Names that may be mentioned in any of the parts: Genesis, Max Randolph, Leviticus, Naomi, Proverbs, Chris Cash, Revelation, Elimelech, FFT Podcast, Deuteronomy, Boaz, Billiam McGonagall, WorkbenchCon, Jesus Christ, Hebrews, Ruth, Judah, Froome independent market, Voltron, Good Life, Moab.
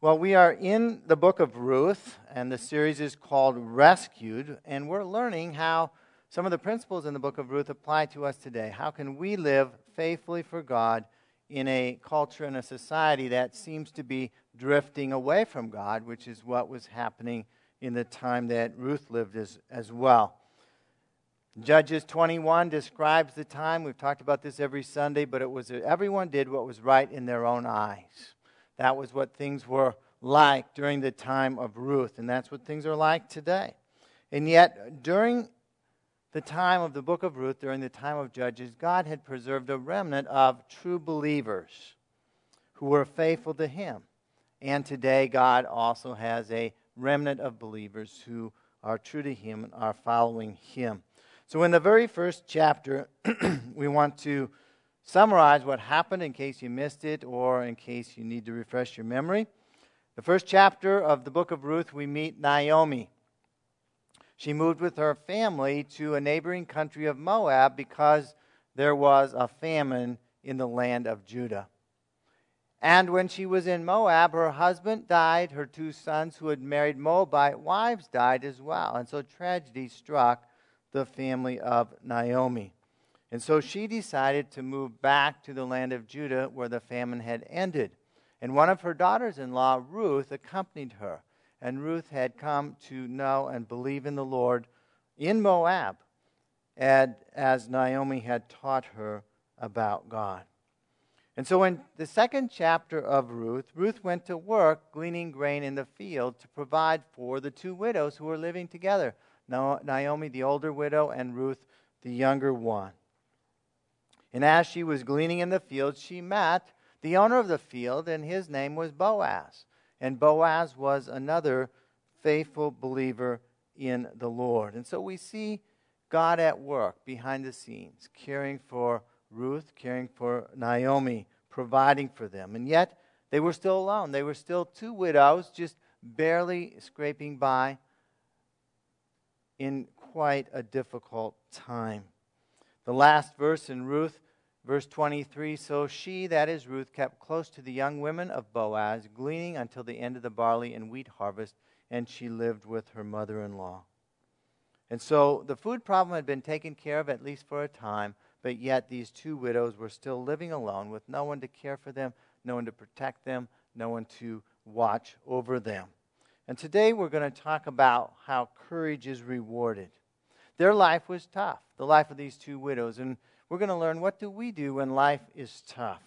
Well, we are in the book of Ruth, and the series is called Rescued, and we're learning how some of the principles in the book of Ruth apply to us today. How can we live faithfully for God in a culture and a society that seems to be drifting away from God, which is what was happening in the time that Ruth lived as well. Judges 21 describes the time. We've talked about this every Sunday, but it was everyone did what was right in their own eyes. That was what things were like during the time of Ruth, and that's what things are like today. And yet, during the time of the book of Ruth, during the time of Judges, God had preserved a remnant of true believers who were faithful to Him. And today, God also has a remnant of believers who are true to Him and are following Him. So in the very first chapter, we want to summarize what happened in case you missed it or in case you need to refresh your memory. The first chapter of the book of Ruth, we meet Naomi. She moved with her family to a neighboring country of Moab because there was a famine in the land of Judah. And when she was in Moab, her husband died. Her two sons who had married Moabite wives died as well. And so tragedy struck the family of Naomi. And so she decided to move back to the land of Judah where the famine had ended. And one of her daughters-in-law, Ruth, accompanied her. And Ruth had come to know and believe in the Lord in Moab, as Naomi had taught her about God. And so in the second chapter of Ruth, Ruth went to work gleaning grain in the field to provide for the two widows who were living together. Naomi, the older widow, and Ruth, the younger one. And as she was gleaning in the field, she met the owner of the field, and his name was Boaz. And Boaz was another faithful believer in the Lord. And so we see God at work behind the scenes, caring for Ruth, caring for Naomi, providing for them. And yet, they were still alone. They were still two widows, just barely scraping by in quite a difficult time. The last verse in Ruth, verse 23, so she, that is Ruth, kept close to the young women of Boaz, gleaning until the end of the barley and wheat harvest, and she lived with her mother-in-law. And so the food problem had been taken care of, at least for a time, but yet these two widows were still living alone with no one to care for them, no one to protect them, no one to watch over them. And today we're going to talk about how courage is rewarded. Their life was tough, the life of these two widows. And we're going to learn, what do we do when life is tough?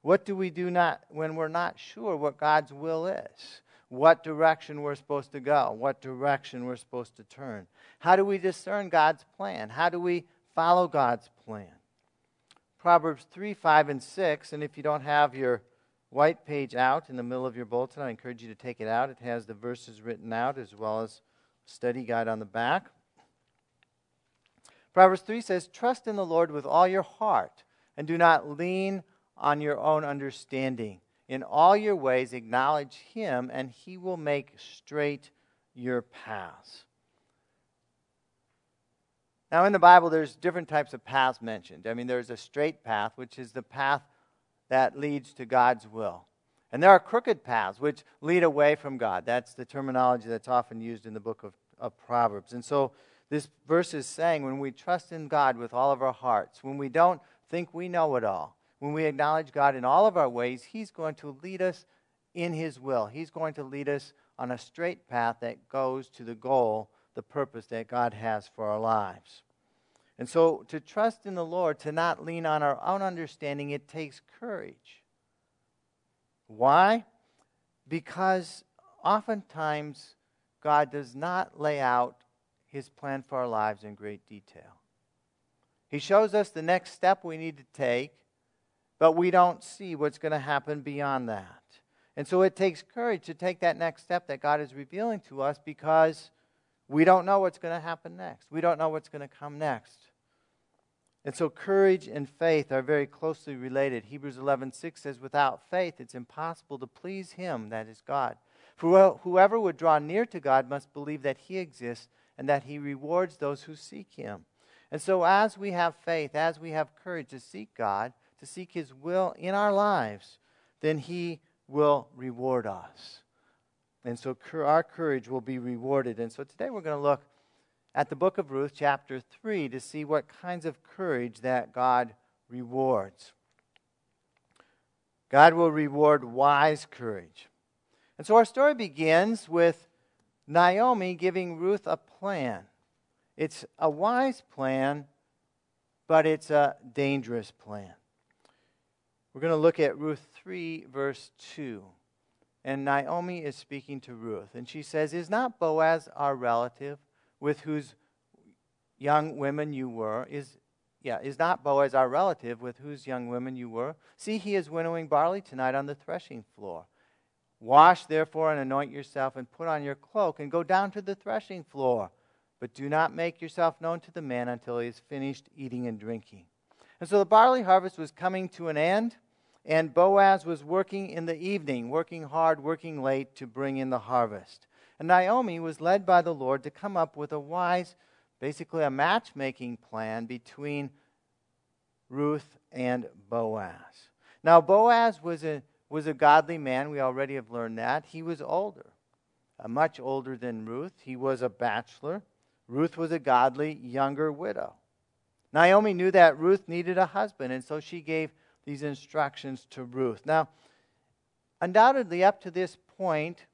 What do we do not when we're not sure what God's will is? What direction we're supposed to go? What direction we're supposed to turn? How do we discern God's plan? How do we follow God's plan? Proverbs 3, 5, and 6, and if you don't have your white page out in the middle of your bulletin, I encourage you to take it out. It has the verses written out as well as a study guide on the back. Proverbs 3 says, trust in the Lord with all your heart and do not lean on your own understanding. In all your ways acknowledge Him and He will make straight your paths. Now in the Bible there's different types of paths mentioned. I mean, there's a straight path, which is the path that leads to God's will. And there are crooked paths which lead away from God. That's the terminology that's often used in the book of Proverbs. And so this verse is saying when we trust in God with all of our hearts, when we don't think we know it all, when we acknowledge God in all of our ways, He's going to lead us in His will. He's going to lead us on a straight path that goes to the goal, the purpose that God has for our lives. And so to trust in the Lord, to not lean on our own understanding, it takes courage. Why? Because oftentimes God does not lay out His plan for our lives in great detail. He shows us the next step we need to take, but we don't see what's going to happen beyond that. And so it takes courage to take that next step that God is revealing to us because we don't know what's going to happen next. We don't know what's going to come next. And so courage and faith are very closely related. Hebrews 11:6 says, without faith it's impossible to please Him, that is God. For whoever would draw near to God must believe that He exists and that He rewards those who seek Him. And so as we have faith, as we have courage to seek God, to seek His will in our lives, then He will reward us. And so our courage will be rewarded. And so today we're going to look at the book of Ruth, chapter 3, to see what kinds of courage that God rewards. God will reward wise courage. And so our story begins with Naomi giving Ruth a plan. It's a wise plan, but it's a dangerous plan. We're going to look at Ruth 3, verse 2. And Naomi is speaking to Ruth. And she says, "Is not Boaz our relative with whose young women you were? Is not Boaz our relative with whose young women you were? See, he is winnowing barley tonight on the threshing floor. Wash, therefore, and anoint yourself, and put on your cloak, and go down to the threshing floor. But do not make yourself known to the man until he has finished eating and drinking." And so the barley harvest was coming to an end, and Boaz was working in the evening, working hard, working late to bring in the harvest. And Naomi was led by the Lord to come up with a wise, basically a matchmaking plan between Ruth and Boaz. Now, Boaz was a godly man. We already have learned that. He was older, much older than Ruth. He was a bachelor. Ruth was a godly, younger widow. Naomi knew that Ruth needed a husband, and so she gave these instructions to Ruth. Now, undoubtedly, up to this point,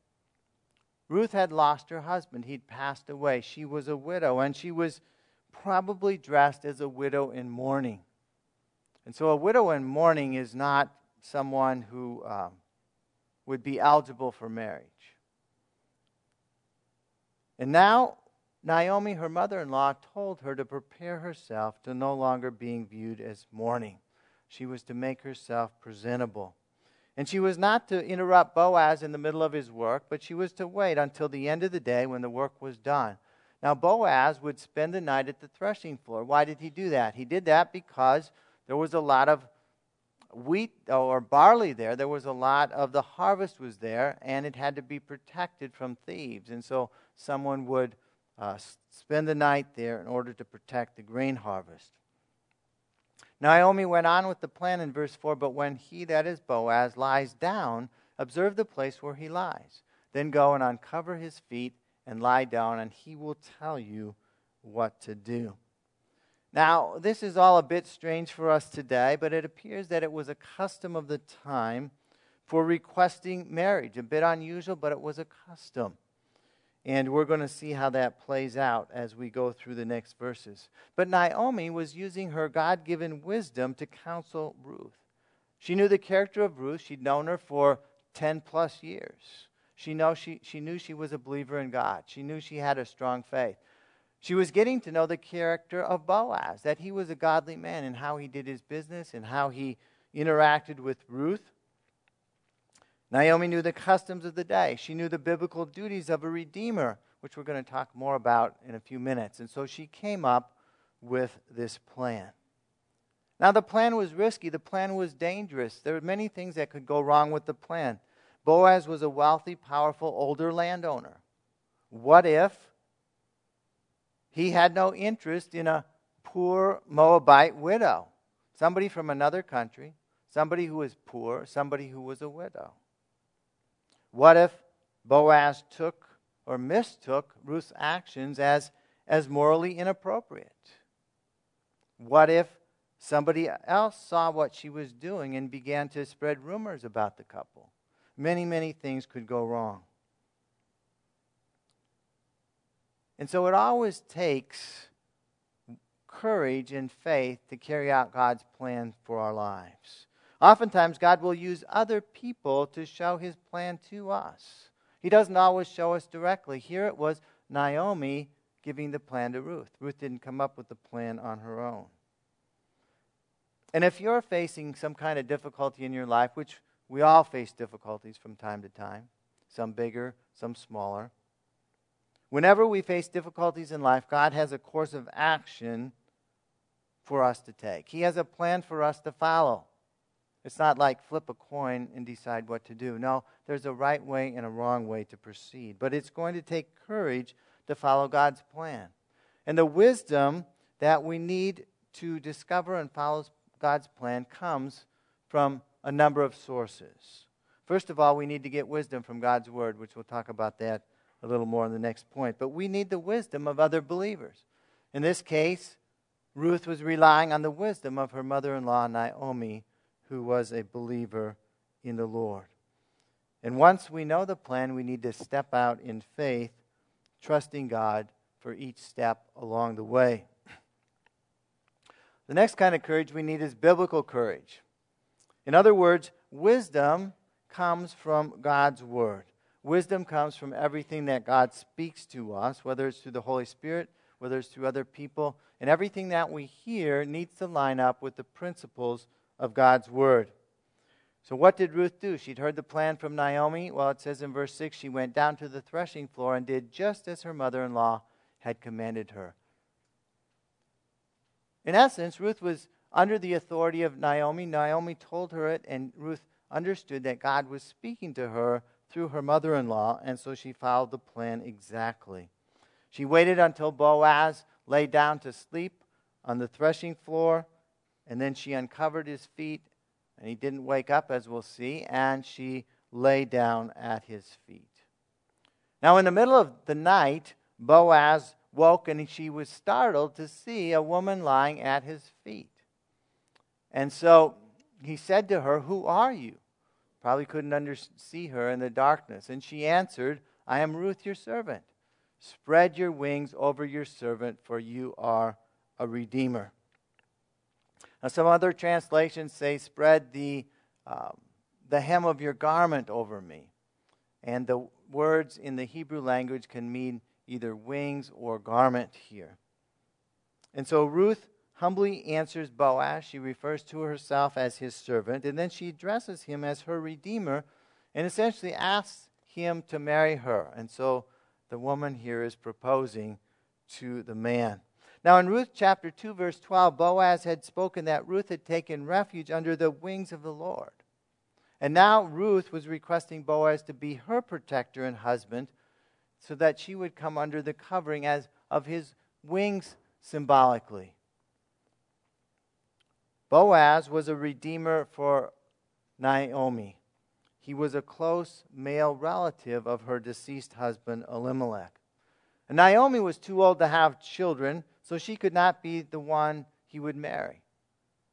Ruth had lost her husband. He'd passed away. She was a widow, and she was probably dressed as a widow in mourning. And so a widow in mourning is not someone who would be eligible for marriage. And now, Naomi, her mother-in-law, told her to prepare herself to no longer being viewed as mourning. She was to make herself presentable. And she was not to interrupt Boaz in the middle of his work, but she was to wait until the end of the day when the work was done. Now, Boaz would spend the night at the threshing floor. Why did he do that? He did that because there was a lot of wheat or barley there. There was a lot of the harvest was there, and it had to be protected from thieves. And so someone would spend the night there in order to protect the grain harvest. Naomi went on with the plan in verse 4, "But when he," that is Boaz, "lies down, observe the place where he lies. Then go and uncover his feet and lie down, and he will tell you what to do." Now, this is all a bit strange for us today, but it appears that it was a custom of the time for requesting marriage. A bit unusual, but it was a custom. And we're going to see how that plays out as we go through the next verses. But Naomi was using her God-given wisdom to counsel Ruth. She knew the character of Ruth. She'd known her for 10-plus years. She knew she was a believer in God. She knew she had a strong faith. She was getting to know the character of Boaz, that he was a godly man and how he did his business and how he interacted with Ruth. Naomi knew the customs of the day. She knew the biblical duties of a redeemer, which we're going to talk more about in a few minutes. And so she came up with this plan. Now, the plan was risky. The plan was dangerous. There were many things that could go wrong with the plan. Boaz was a wealthy, powerful, older landowner. What if he had no interest in a poor Moabite widow, somebody from another country, somebody who was poor, somebody who was a widow? What if Boaz took or mistook Ruth's actions as morally inappropriate? What if somebody else saw what she was doing and began to spread rumors about the couple? Many, many things could go wrong. And so it always takes courage and faith to carry out God's plan for our lives. Oftentimes, God will use other people to show his plan to us. He doesn't always show us directly. Here it was Naomi giving the plan to Ruth. Ruth didn't come up with the plan on her own. And if you're facing some kind of difficulty in your life, which we all face difficulties from time to time, some bigger, some smaller. Whenever we face difficulties in life, God has a course of action for us to take. He has a plan for us to follow. It's not like flip a coin and decide what to do. No, there's a right way and a wrong way to proceed. But it's going to take courage to follow God's plan. And the wisdom that we need to discover and follow God's plan comes from a number of sources. First of all, we need to get wisdom from God's word, which we'll talk about that a little more in the next point. But we need the wisdom of other believers. In this case, Ruth was relying on the wisdom of her mother-in-law, Naomi, who was a believer in the Lord. And once we know the plan, we need to step out in faith, trusting God for each step along the way. The next kind of courage we need is biblical courage. In other words, wisdom comes from God's word. Wisdom comes from everything that God speaks to us, whether it's through the Holy Spirit, whether it's through other people. And everything that we hear needs to line up with the principles of God's word. So what did Ruth do? She'd heard the plan from Naomi. Well, it says in verse 6, she went down to the threshing floor and did just as her mother-in-law had commanded her. In essence, Ruth was under the authority of Naomi. Naomi told her it, and Ruth understood that God was speaking to her through her mother-in-law, and so she followed the plan exactly. She waited until Boaz lay down to sleep on the threshing floor, and then she uncovered his feet, and he didn't wake up, as we'll see, and she lay down at his feet. Now, in the middle of the night, Boaz woke, and she was startled to see a woman lying at his feet. And so he said to her, "Who are you?" Probably couldn't see her in the darkness. And she answered, "I am Ruth, your servant. Spread your wings over your servant, for you are a redeemer." Now, some other translations say, "Spread the hem of your garment over me." And the words in the Hebrew language can mean either wings or garment here. And so Ruth humbly answers Boaz. She refers to herself as his servant, and then she addresses him as her redeemer and essentially asks him to marry her. And so the woman here is proposing to the man. Now, in Ruth chapter 2, verse 12, Boaz had spoken that Ruth had taken refuge under the wings of the Lord. And now Ruth was requesting Boaz to be her protector and husband, so that she would come under the covering as of his wings symbolically. Boaz was a redeemer for Naomi. He was a close male relative of her deceased husband, Elimelech. And Naomi was too old to have children, so she could not be the one he would marry,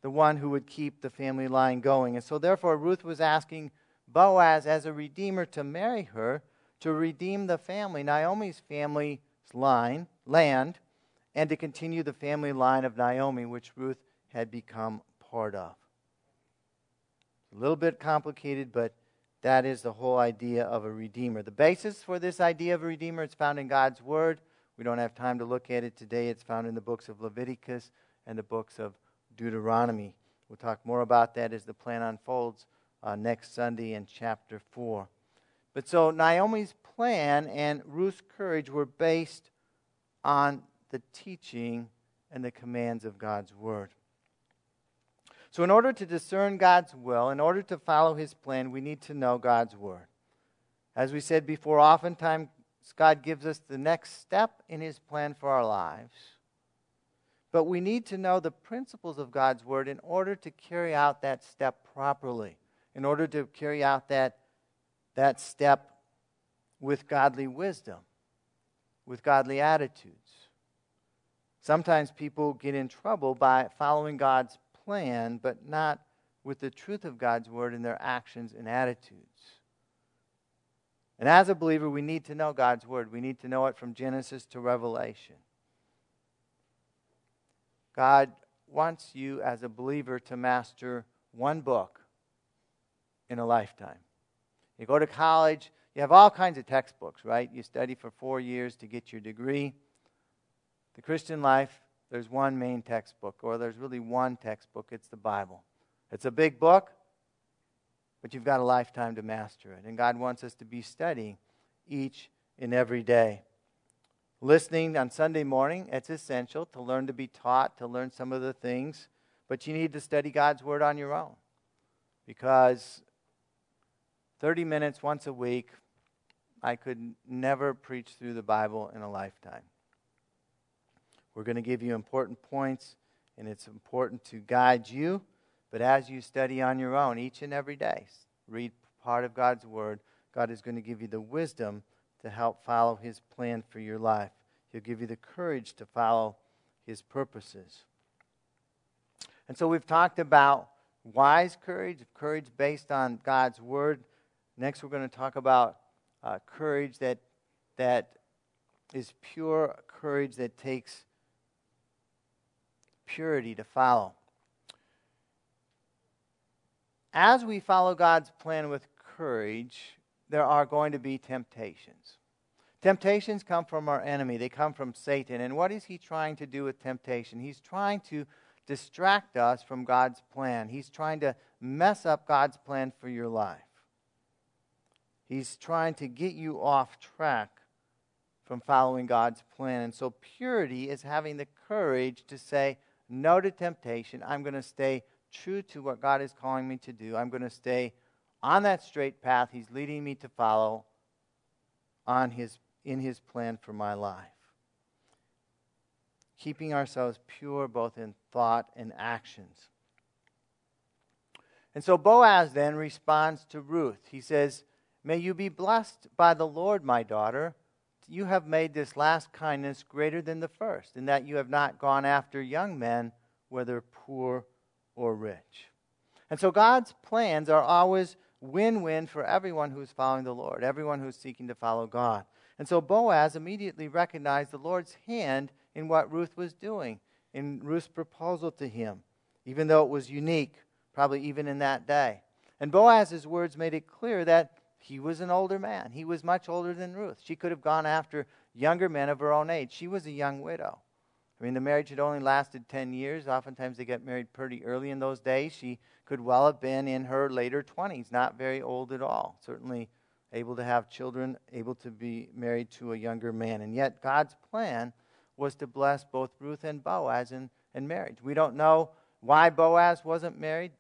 the one who would keep the family line going. And so therefore Ruth was asking Boaz as a redeemer to marry her, to redeem the family, Naomi's family's line, land, and to continue the family line of Naomi, which Ruth had become part of. A little bit complicated, but that is the whole idea of a redeemer. The basis for this idea of a redeemer is found in God's word. We don't have time to look at it today. It's found in the books of Leviticus and the books of Deuteronomy. We'll talk more about that as the plan unfolds next Sunday in chapter 4. But so Naomi's plan and Ruth's courage were based on the teaching and the commands of God's word. So in order to discern God's will, in order to follow his plan, we need to know God's word. As we said before, oftentimes God gives us the next step in his plan for our lives. But we need to know the principles of God's word in order to carry out that step properly, in order to carry out that step with godly wisdom, with godly attitudes. Sometimes people get in trouble by following God's plan, but not with the truth of God's word in their actions and attitudes. And as a believer, we need to know God's word. We need to know it from Genesis to Revelation. God wants you as a believer to master one book in a lifetime. You go to college, you have all kinds of textbooks, right? You study for 4 years to get your degree. The Christian life, there's one main textbook, or there's really one textbook. It's the Bible. It's a big book, but you've got a lifetime to master it. And God wants us to be studying each and every day. Listening on Sunday morning, it's essential to learn to be taught, to learn some of the things, but you need to study God's word on your own, because 30 minutes once a week, I could never preach through the Bible in a lifetime. We're going to give you important points, and it's important to guide you, but as you study on your own each and every day, read part of God's word, God is going to give you the wisdom to help follow his plan for your life. He'll give you the courage to follow his purposes. And so we've talked about wise courage, courage based on God's word. Next, we're going to talk about courage that is pure, courage that takes purity to follow. As we follow God's plan with courage, there are going to be temptations. Temptations come from our enemy. They come from Satan. And what is he trying to do with temptation? He's trying to distract us from God's plan. He's trying to mess up God's plan for your life. He's trying to get you off track from following God's plan. And so purity is having the courage to say no to temptation. I'm going to stay true to what God is calling me to do. I'm going to stay on that straight path he's leading me to follow in his plan for my life. Keeping ourselves pure both in thought and actions. And so Boaz then responds to Ruth. He says, "May you be blessed by the Lord, my daughter. You have made this last kindness greater than the first, in that you have not gone after young men, whether poor or rich." And so God's plans are always win-win for everyone who's following the Lord, everyone who's seeking to follow God. And so Boaz immediately recognized the Lord's hand in what Ruth was doing, in Ruth's proposal to him, even though it was unique, probably even in that day. And Boaz's words made it clear that he was an older man. He was much older than Ruth. She could have gone after younger men of her own age. She was a young widow. I mean, the marriage had only lasted 10 years. Oftentimes they get married pretty early in those days. She could well have been in her later 20s, not very old at all. Certainly able to have children, able to be married to a younger man. And yet God's plan was to bless both Ruth and Boaz in marriage. We don't know why Boaz wasn't married.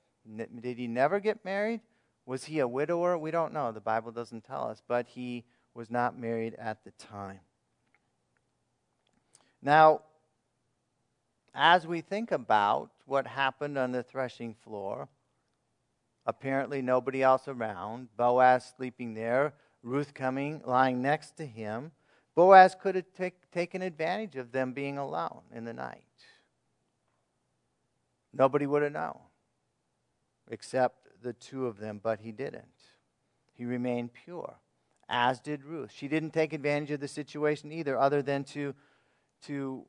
Did he never get married? Was he a widower? We don't know. The Bible doesn't tell us. But he was not married at the time. Now, as we think about what happened on the threshing floor, apparently nobody else around, Boaz sleeping there, Ruth coming, lying next to him, Boaz could have taken advantage of them being alone in the night. Nobody would have known except the two of them, but he didn't. He remained pure, as did Ruth. She didn't take advantage of the situation either, other than to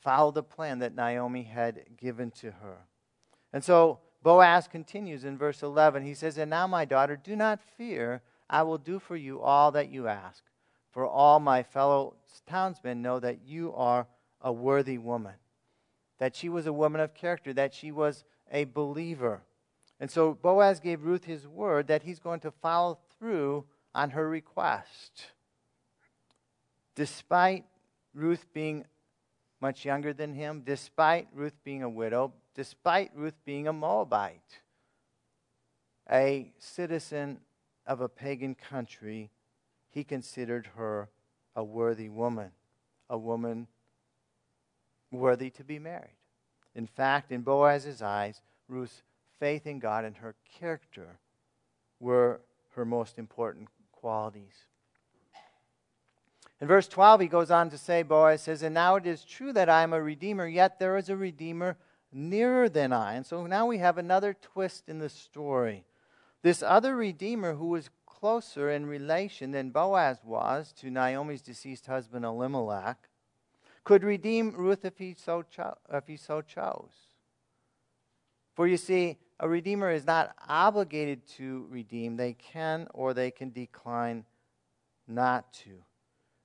follow the plan that Naomi had given to her. And so Boaz continues in verse 11. He says, "And now, my daughter, do not fear. I will do for you all that you ask. For all my fellow townsmen know that you are a worthy woman." That she was a woman of character. That she was a believer. And so Boaz gave Ruth his word that he's going to follow through on her request. Despite Ruth being much younger than him, despite Ruth being a widow, despite Ruth being a Moabite, a citizen of a pagan country, he considered her a worthy woman, a woman worthy to be married. In fact, in Boaz's eyes, Ruth's faith in God and her character were her most important qualities. In verse 12, he goes on to say, Boaz says, "And now it is true that I am a redeemer, yet there is a redeemer nearer than I." And so now we have another twist in the story. This other redeemer who was closer in relation than Boaz was to Naomi's deceased husband Elimelech could redeem Ruth if he so chose. For you see, a redeemer is not obligated to redeem. They can or they can decline not to.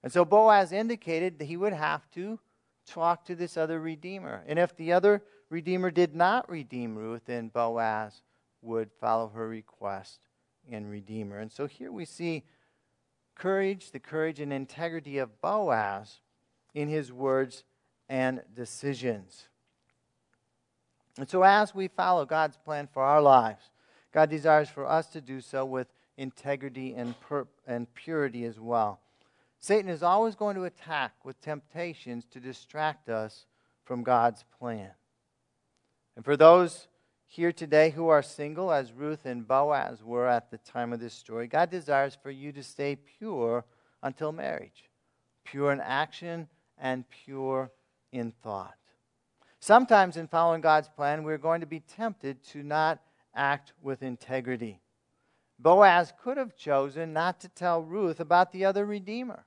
And so Boaz indicated that he would have to talk to this other redeemer. And if the other redeemer did not redeem Ruth, then Boaz would follow her request and redeem her. And so here we see courage, the courage and integrity of Boaz in his words and decisions. And so as we follow God's plan for our lives, God desires for us to do so with integrity and purity as well. Satan is always going to attack with temptations to distract us from God's plan. And for those here today who are single, as Ruth and Boaz were at the time of this story, God desires for you to stay pure until marriage. Pure in action and pure in thought. Sometimes in following God's plan, we're going to be tempted to not act with integrity. Boaz could have chosen not to tell Ruth about the other redeemer.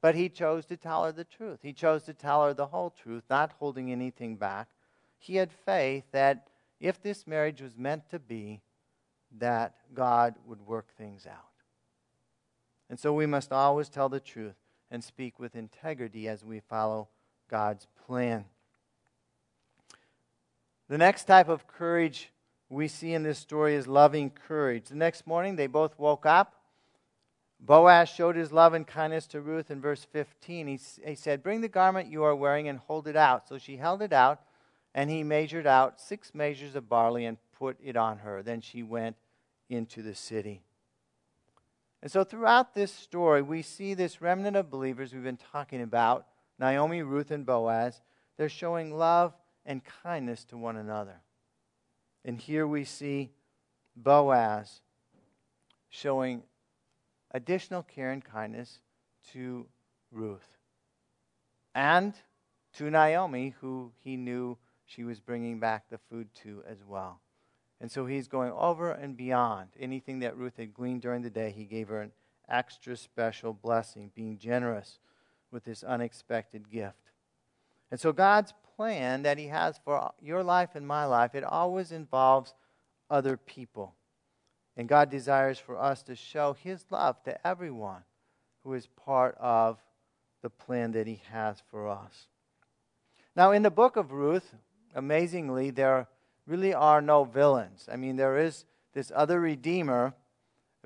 But he chose to tell her the truth. He chose to tell her the whole truth, not holding anything back. He had faith that if this marriage was meant to be, that God would work things out. And so we must always tell the truth and speak with integrity as we follow God's plan. The next type of courage we see in this story is loving courage. The next morning, they both woke up. Boaz showed his love and kindness to Ruth in verse 15. He said, "Bring the garment you are wearing and hold it out." So she held it out, and he measured out 6 measures of barley and put it on her. Then she went into the city. And so throughout this story, we see this remnant of believers we've been talking about, Naomi, Ruth, and Boaz. They're showing love and kindness to one another. And here we see Boaz showing additional care and kindness to Ruth and to Naomi, who he knew she was bringing back the food to as well. And so he's going over and beyond anything that Ruth had gleaned during the day. He gave her an extra special blessing, being generous with this unexpected gift. And so God's plan that he has for your life and my life, it always involves other people. And God desires for us to show his love to everyone who is part of the plan that he has for us. Now, in the book of Ruth, amazingly, there really are no villains. I mean, there is this other redeemer,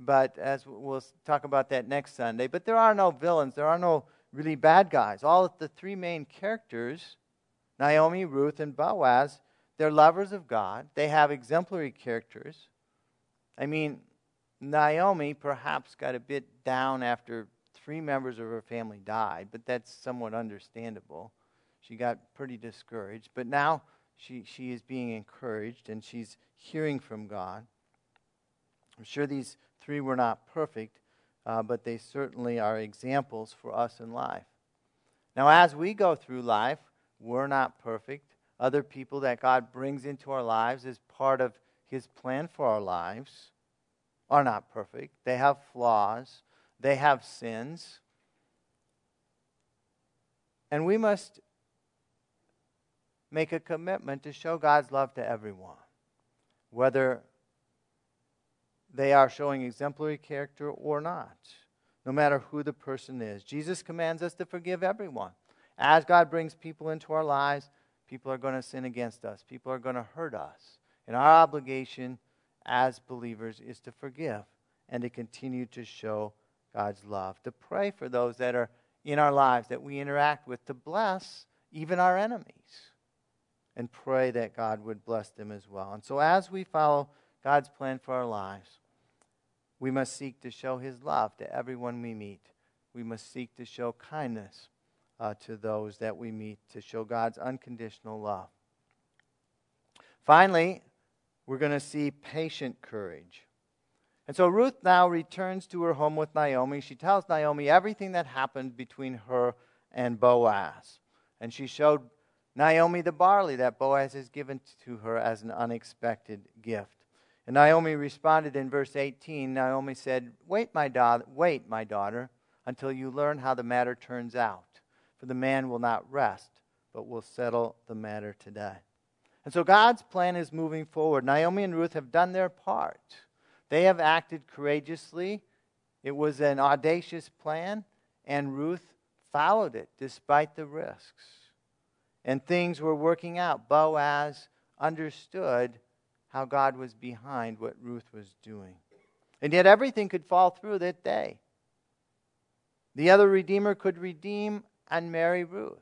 but as we'll talk about that next Sunday, but there are no villains. There are no really bad guys. All of the 3 main characters, Naomi, Ruth, and Boaz, they're lovers of God. They have exemplary characters. I mean, Naomi perhaps got a bit down after 3 members of her family died, but that's somewhat understandable. She got pretty discouraged, but now she is being encouraged and she's hearing from God. I'm sure these 3 were not perfect, but they certainly are examples for us in life. Now, as we go through life, we're not perfect. Other people that God brings into our lives as part of His plan for our lives are not perfect. They have flaws. They have sins. And we must make a commitment to show God's love to everyone, whether they are showing exemplary character or not, no matter who the person is. Jesus commands us to forgive everyone. As God brings people into our lives, people are going to sin against us. People are going to hurt us. And our obligation as believers is to forgive and to continue to show God's love, to pray for those that are in our lives that we interact with, to bless even our enemies, and pray that God would bless them as well. And so as we follow God's plan for our lives, we must seek to show His love to everyone we meet. We must seek to show kindness to those that we meet, to show God's unconditional love. Finally, we're going to see patient courage. And so Ruth now returns to her home with Naomi. She tells Naomi everything that happened between her and Boaz. And she showed Naomi the barley that Boaz has given to her as an unexpected gift. And Naomi responded in verse 18. Naomi said, Wait, my daughter, until you learn how the matter turns out. For the man will not rest, but will settle the matter today. And so God's plan is moving forward. Naomi and Ruth have done their part. They have acted courageously. It was an audacious plan, and Ruth followed it despite the risks. And things were working out. Boaz understood how God was behind what Ruth was doing. And yet everything could fall through that day. The other redeemer could redeem and marry Ruth.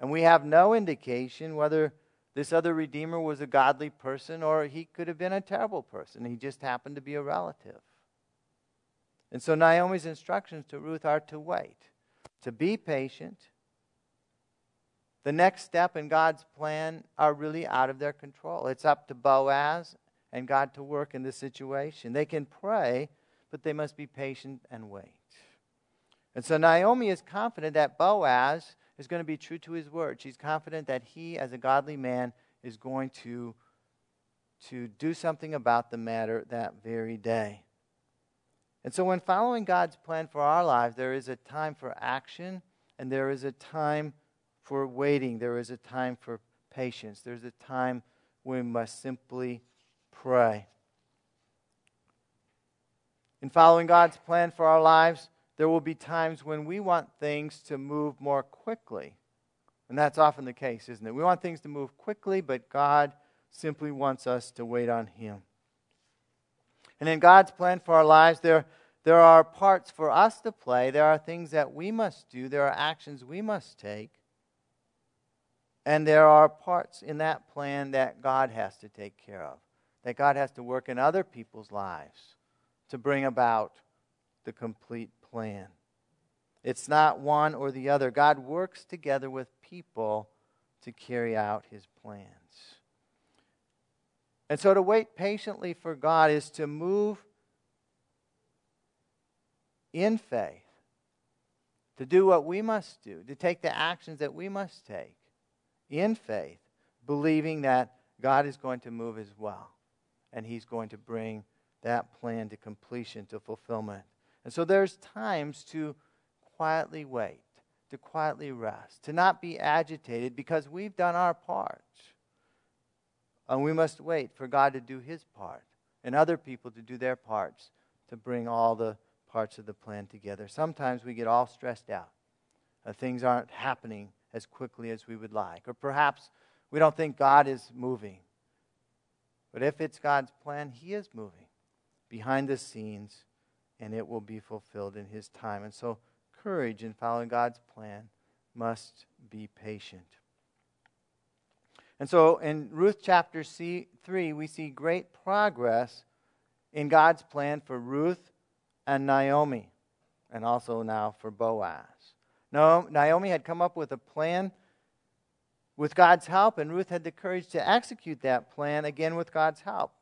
And we have no indication whether this other redeemer was a godly person, or he could have been a terrible person. He just happened to be a relative. And so Naomi's instructions to Ruth are to wait, to be patient, The next step in God's plan are really out of their control. It's up to Boaz and God to work in this situation. They can pray, but they must be patient and wait. And so Naomi is confident that Boaz is going to be true to his word. She's confident that he, as a godly man, is going to do something about the matter that very day. And so when following God's plan for our lives, there is a time for action, and there is a time for waiting. There is a time for patience. There's a time when we must simply pray. In following God's plan for our lives, there will be times when we want things to move more quickly. And that's often the case, isn't it? We want things to move quickly, but God simply wants us to wait on Him. And in God's plan for our lives, there are parts for us to play. There are things that we must do. There are actions we must take. And there are parts in that plan that God has to take care of, that God has to work in other people's lives to bring about the complete plan. It's not one or the other. God works together with people to carry out His plans. And so to wait patiently for God is to move in faith, to do what we must do, to take the actions that we must take in faith, believing that God is going to move as well, and He's going to bring that plan to completion, to fulfillment. And so there's times to quietly wait, to quietly rest, to not be agitated because we've done our part. And we must wait for God to do His part and other people to do their parts to bring all the parts of the plan together. Sometimes we get all stressed out. Things aren't happening as quickly as we would like. Or perhaps we don't think God is moving. But if it's God's plan, He is moving behind the scenes, and it will be fulfilled in His time. And so courage in following God's plan must be patient. And so in Ruth chapter 3, we see great progress in God's plan for Ruth and Naomi, and also now for Boaz. Now, Naomi had come up with a plan with God's help, and Ruth had the courage to execute that plan again with God's help.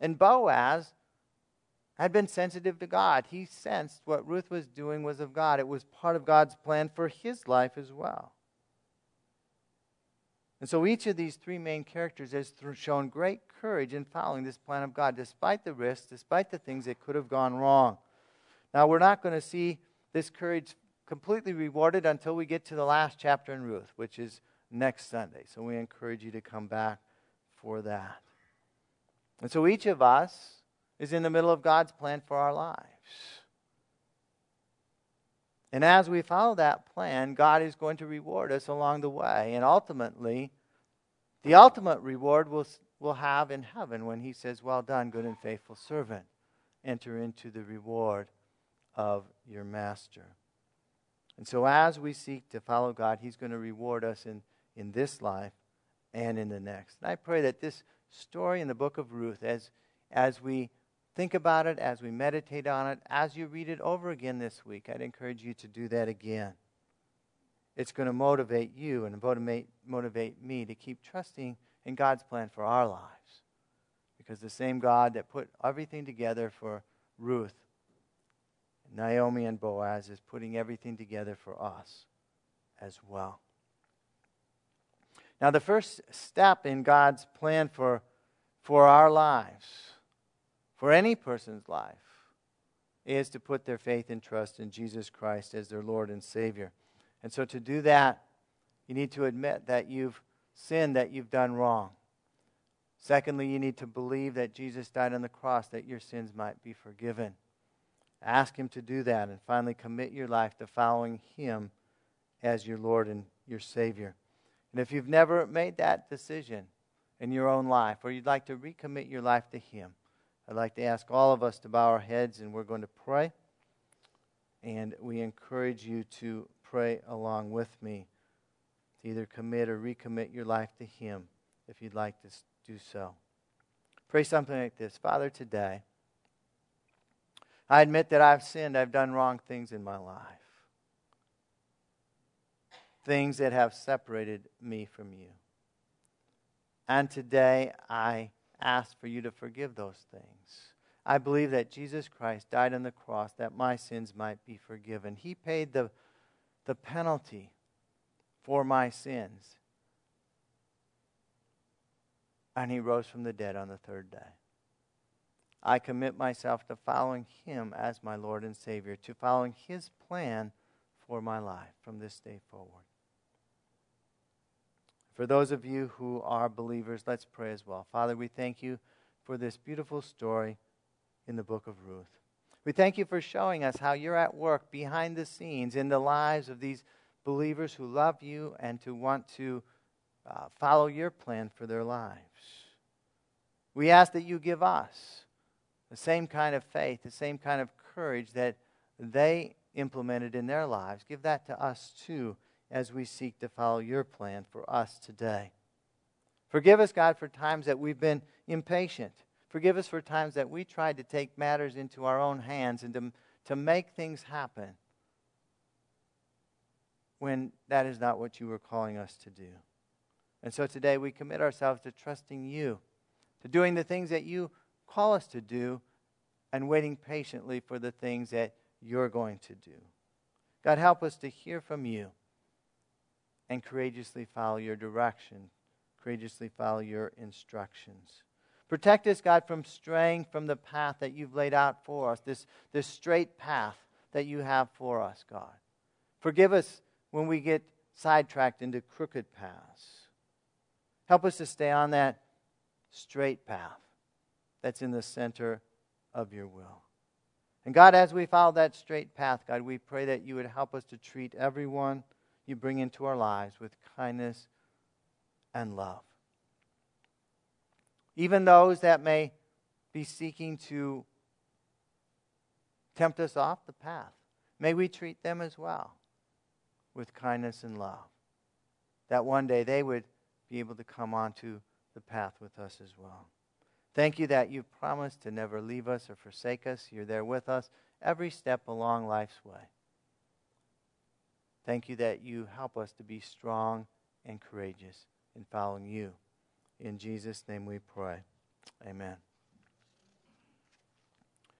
And Boaz had been sensitive to God. He sensed what Ruth was doing was of God. It was part of God's plan for his life as well. And so each of these three main characters has shown great courage in following this plan of God, despite the risks, despite the things that could have gone wrong. Now, we're not going to see this courage completely rewarded until we get to the last chapter in Ruth, which is next Sunday. So we encourage you to come back for that. And so each of us is in the middle of God's plan for our lives. And as we follow that plan, God is going to reward us along the way. And ultimately, the ultimate reward we'll have in heaven when He says, "Well done, good and faithful servant. Enter into the reward of your master." And so as we seek to follow God, He's going to reward us in this life and in the next. And I pray that this story in the book of Ruth, as we think about it, as we meditate on it, as you read it over again this week, I'd encourage you to do that again. It's going to motivate you and motivate me to keep trusting in God's plan for our lives. Because the same God that put everything together for Ruth, Naomi, and Boaz is putting everything together for us as well. Now, the first step in God's plan for our lives, for any person's life, is to put their faith and trust in Jesus Christ as their Lord and Savior. And so to do that, you need to admit that you've sinned, that you've done wrong. Secondly, you need to believe that Jesus died on the cross, that your sins might be forgiven. Ask Him to do that. And finally, commit your life to following Him as your Lord and your Savior. And if you've never made that decision in your own life, or you'd like to recommit your life to Him, I'd like to ask all of us to bow our heads, and we're going to pray. And we encourage you to pray along with me, to either commit or recommit your life to Him if you'd like to do so. Pray something like this. Father, today, I admit that I've sinned, I've done wrong things in my life. things that have separated me from you. And today I ask for you to forgive those things. I believe that Jesus Christ died on the cross that my sins might be forgiven. He paid the penalty for my sins. And He rose from the dead on the third day. I commit myself to following Him as my Lord and Savior, to following His plan for my life from this day forward. For those of you who are believers, let's pray as well. Father, we thank You for this beautiful story in the book of Ruth. We thank You for showing us how You're at work behind the scenes in the lives of these believers who love You and to want to follow Your plan for their lives. We ask that You give us the same kind of faith, the same kind of courage that they implemented in their lives. Give that to us too as we seek to follow Your plan for us today. Forgive us, God, for times that we've been impatient. Forgive us for times that we tried to take matters into our own hands and to make things happen when that is not what You were calling us to do. And so today we commit ourselves to trusting You, to doing the things that You call us to do, and waiting patiently for the things that You're going to do. God, help us to hear from You and courageously follow Your direction, courageously follow Your instructions. Protect us, God, from straying from the path that You've laid out for us, this straight path that You have for us, God. Forgive us when we get sidetracked into crooked paths. Help us to stay on that straight path that's in the center of Your will. And God, as we follow that straight path, God, we pray that You would help us to treat everyone You bring into our lives with kindness and love. Even those that may be seeking to tempt us off the path, may we treat them as well with kindness and love, that one day they would be able to come onto the path with us as well. Thank You that You've promised to never leave us or forsake us. You're there with us every step along life's way. Thank You that You help us to be strong and courageous in following You. In Jesus' name we pray. Amen.